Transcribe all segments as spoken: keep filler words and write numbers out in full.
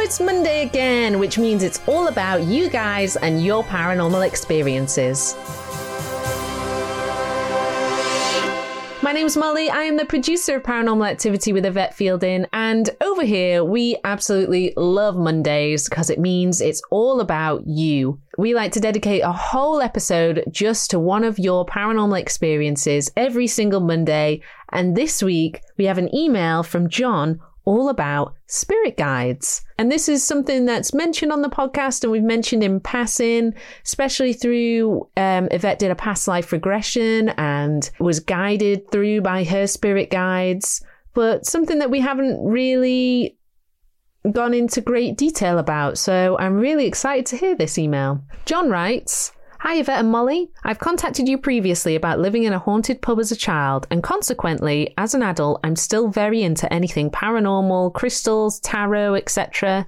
It's Monday again, which means it's all about you guys and your paranormal experiences. My name's Molly. I am the producer of Paranormal Activity with Yvette Fielding, and over here we absolutely love Mondays because it means it's all about you. We like to dedicate a whole episode just to one of your paranormal experiences every single Monday, and this week we have an email from John all about spirit guides. And this is something that's mentioned on the podcast and we've mentioned in passing, especially through um, Yvette did a past life regression and was guided through by her spirit guides, but something that we haven't really gone into great detail about. So I'm really excited to hear this email. John writes, "Hi Yvette and Molly, I've contacted you previously about living in a haunted pub as a child, and consequently, as an adult, I'm still very into anything paranormal, crystals, tarot, et cetera.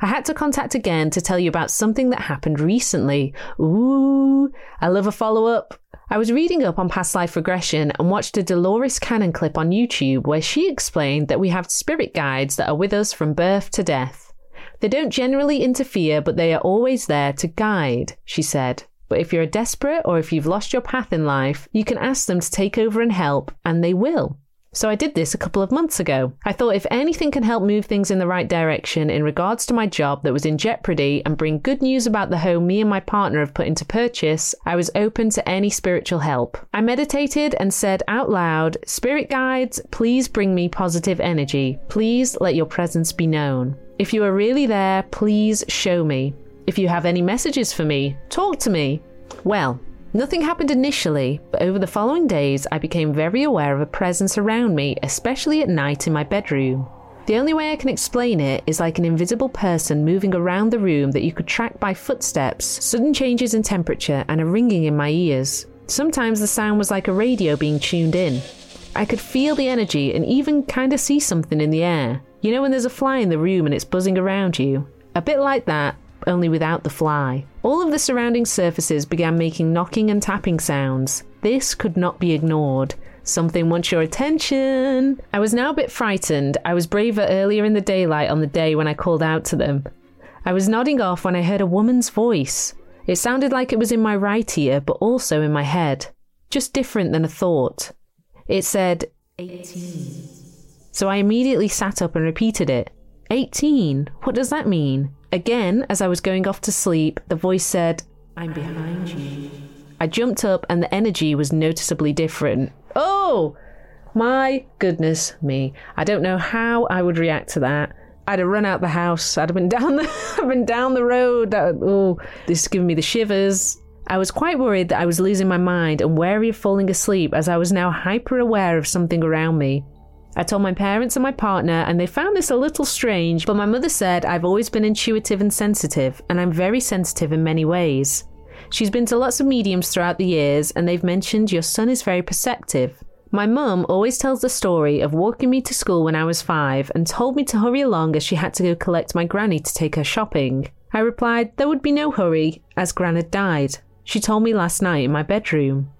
I had to contact again to tell you about something that happened recently. Ooh, I love a follow-up. I was reading up on past life regression and watched a Dolores Cannon clip on YouTube where she explained that we have spirit guides that are with us from birth to death. They don't generally interfere, but they are always there to guide," she said. "But if you're desperate or if you've lost your path in life, you can ask them to take over and help, and they will. So I did this a couple of months ago. I thought if anything can help move things in the right direction in regards to my job that was in jeopardy and bring good news about the home me and my partner have put into purchase, I was open to any spiritual help. I meditated and said out loud, 'Spirit guides, please bring me positive energy. Please let your presence be known. If you are really there, please show me. If you have any messages for me, talk to me.' Well, nothing happened initially, but over the following days, I became very aware of a presence around me, especially at night in my bedroom. The only way I can explain it is like an invisible person moving around the room that you could track by footsteps, sudden changes in temperature, and a ringing in my ears. Sometimes the sound was like a radio being tuned in. I could feel the energy and even kind of see something in the air. You know when there's a fly in the room and it's buzzing around you? A bit like that, only without the fly. All of the surrounding surfaces began making knocking and tapping sounds. This could not be ignored. Something wants your attention. I was now a bit frightened. I was braver earlier in the daylight on the day when I called out to them. I was nodding off when I heard a woman's voice. It sounded like it was in my right ear, but also in my head. Just different than a thought. It said, eighteen. So I immediately sat up and repeated it. eighteen? What does that mean? Again, as I was going off to sleep, the voice said, 'I'm behind you.' I jumped up and the energy was noticeably different." Oh, my goodness me. I don't know how I would react to that. I'd have run out the house. I'd have been down the, I've been down the road. Oh, this is giving me the shivers. I was quite worried that I was losing my mind and wary of falling asleep as I was now hyper aware of something around me. I told my parents and my partner, and they found this a little strange, but my mother said I've always been intuitive and sensitive, and I'm very sensitive in many ways. She's been to lots of mediums throughout the years, and they've mentioned your son is very perceptive. My mum always tells the story of walking me to school when I was five and told me to hurry along as she had to go collect my granny to take her shopping. I replied there would be no hurry, as Gran had died. She told me last night in my bedroom.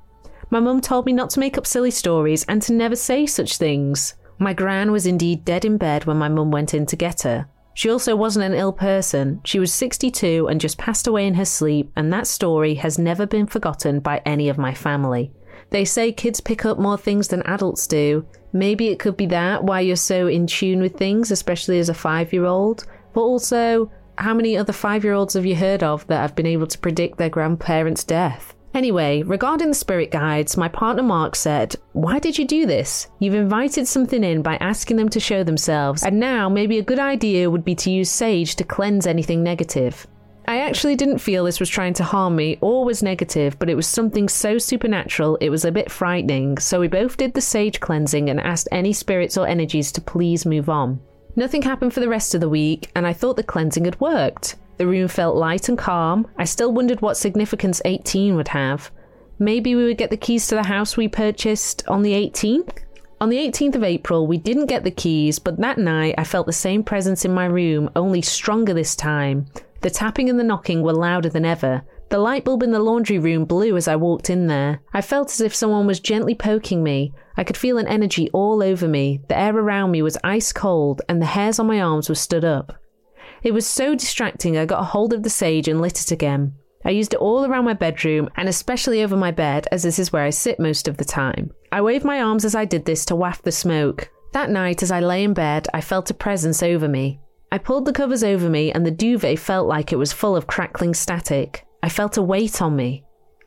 My mum told me not to make up silly stories and to never say such things. My gran was indeed dead in bed when my mum went in to get her. She also wasn't an ill person. She was sixty-two and just passed away in her sleep, and that story has never been forgotten by any of my family. They say kids pick up more things than adults do. Maybe it could be that, why you're so in tune with things, especially as a five-year-old. But also, how many other five-year-olds have you heard of that have been able to predict their grandparents' death? Anyway, regarding the spirit guides, my partner Mark said, "Why did you do this? You've invited something in by asking them to show themselves, and now maybe a good idea would be to use sage to cleanse anything negative." I actually didn't feel this was trying to harm me or was negative, but it was something so supernatural it was a bit frightening, so we both did the sage cleansing and asked any spirits or energies to please move on. Nothing happened for the rest of the week, and I thought the cleansing had worked. The room felt light and calm. I still wondered what significance eighteen would have. Maybe we would get the keys to the house we purchased on the eighteenth? On the eighteenth of April, we didn't get the keys, but that night I felt the same presence in my room, only stronger this time. The tapping and the knocking were louder than ever. The light bulb in the laundry room blew as I walked in there. I felt as if someone was gently poking me. I could feel an energy all over me. The air around me was ice cold, and the hairs on my arms were stood up. It was so distracting, I got a hold of the sage and lit it again. I used it all around my bedroom and especially over my bed, as this is where I sit most of the time. I waved my arms as I did this to waft the smoke. That night, as I lay in bed, I felt a presence over me. I pulled the covers over me and the duvet felt like it was full of crackling static. I felt a weight on me.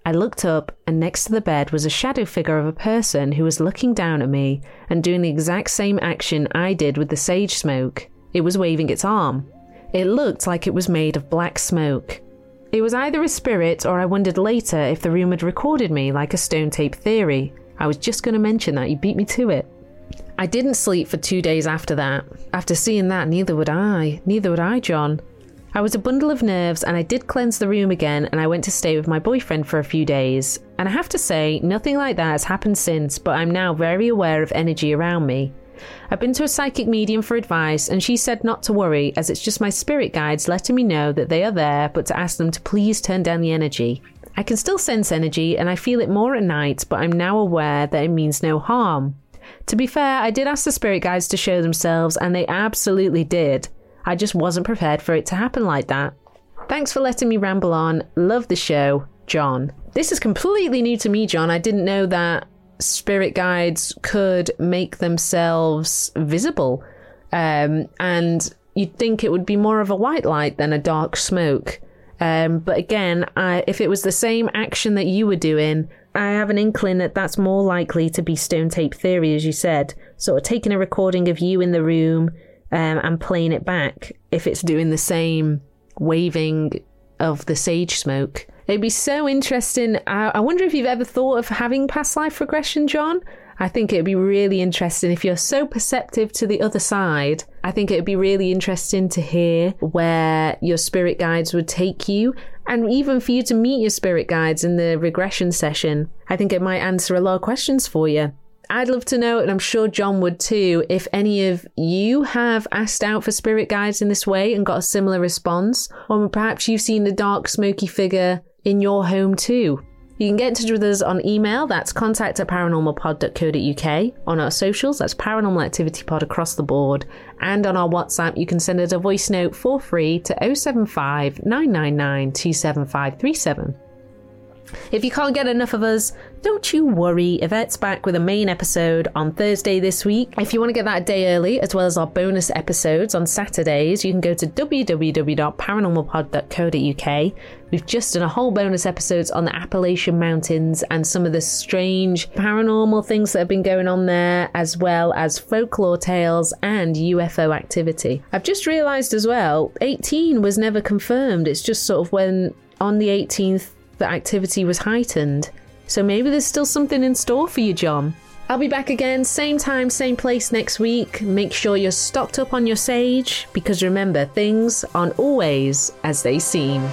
I looked up, and next to the bed was a shadow figure of a person who was looking down at me and doing the exact same action I did with the sage smoke. It was waving its arm. It looked like it was made of black smoke. It was either a spirit, or I wondered later if the room had recorded me, like a stone tape theory. I was just going to mention that, you beat me to it. I didn't sleep for two days after that. After seeing that, neither would I. Neither would I, John. I was a bundle of nerves, and I did cleanse the room again, and I went to stay with my boyfriend for a few days. And I have to say, nothing like that has happened since, but I'm now very aware of energy around me. I've been to a psychic medium for advice, and she said not to worry, as it's just my spirit guides letting me know that they are there, but to ask them to please turn down the energy. I can still sense energy, and I feel it more at night, but I'm now aware that it means no harm. To be fair, I did ask the spirit guides to show themselves, and they absolutely did. I just wasn't prepared for it to happen like that. Thanks for letting me ramble on. Love the show, John. This is completely new to me, John. I didn't know that spirit guides could make themselves visible, um, and you'd think it would be more of a white light than a dark smoke, um, but again, I, if it was the same action that you were doing, I have an inkling that that's more likely to be stone tape theory, as you said, sort of taking a recording of you in the room um, and playing it back, if it's doing the same waving of the sage smoke. It'd be so interesting. I wonder if you've ever thought of having past life regression, John. I think it'd be really interesting. If you're so perceptive to the other side, I think it'd be really interesting to hear where your spirit guides would take you, and even for you to meet your spirit guides in the regression session. I think it might answer a lot of questions for you. I'd love to know, and I'm sure John would too, if any of you have asked out for spirit guides in this way and got a similar response, or perhaps you've seen the dark, smoky figure in your home too. You can get in touch with us on email, that's contact at paranormal pod dot co dot U K, on our socials, that's Paranormal Activity Pod across the board, and on our WhatsApp you can send us a voice note for free to oh seven five, nine nine nine, two seven five three seven. If you can't get enough of us, don't you worry, Yvette's back with a main episode on Thursday this week. If you want to get that a day early, as well as our bonus episodes on Saturdays, you can go to w w w dot paranormal pod dot co dot U K. We've just done a whole bonus episodes on the Appalachian Mountains and some of the strange paranormal things that have been going on there, as well as folklore tales and U F O activity. I've just realised as well, eighteen was never confirmed. It's just sort of when, on the eighteenth, the activity was heightened. So maybe there's still something in store for you, John. I'll be back again, same time, same place next week. Make sure you're stocked up on your sage, because remember, things aren't always as they seem.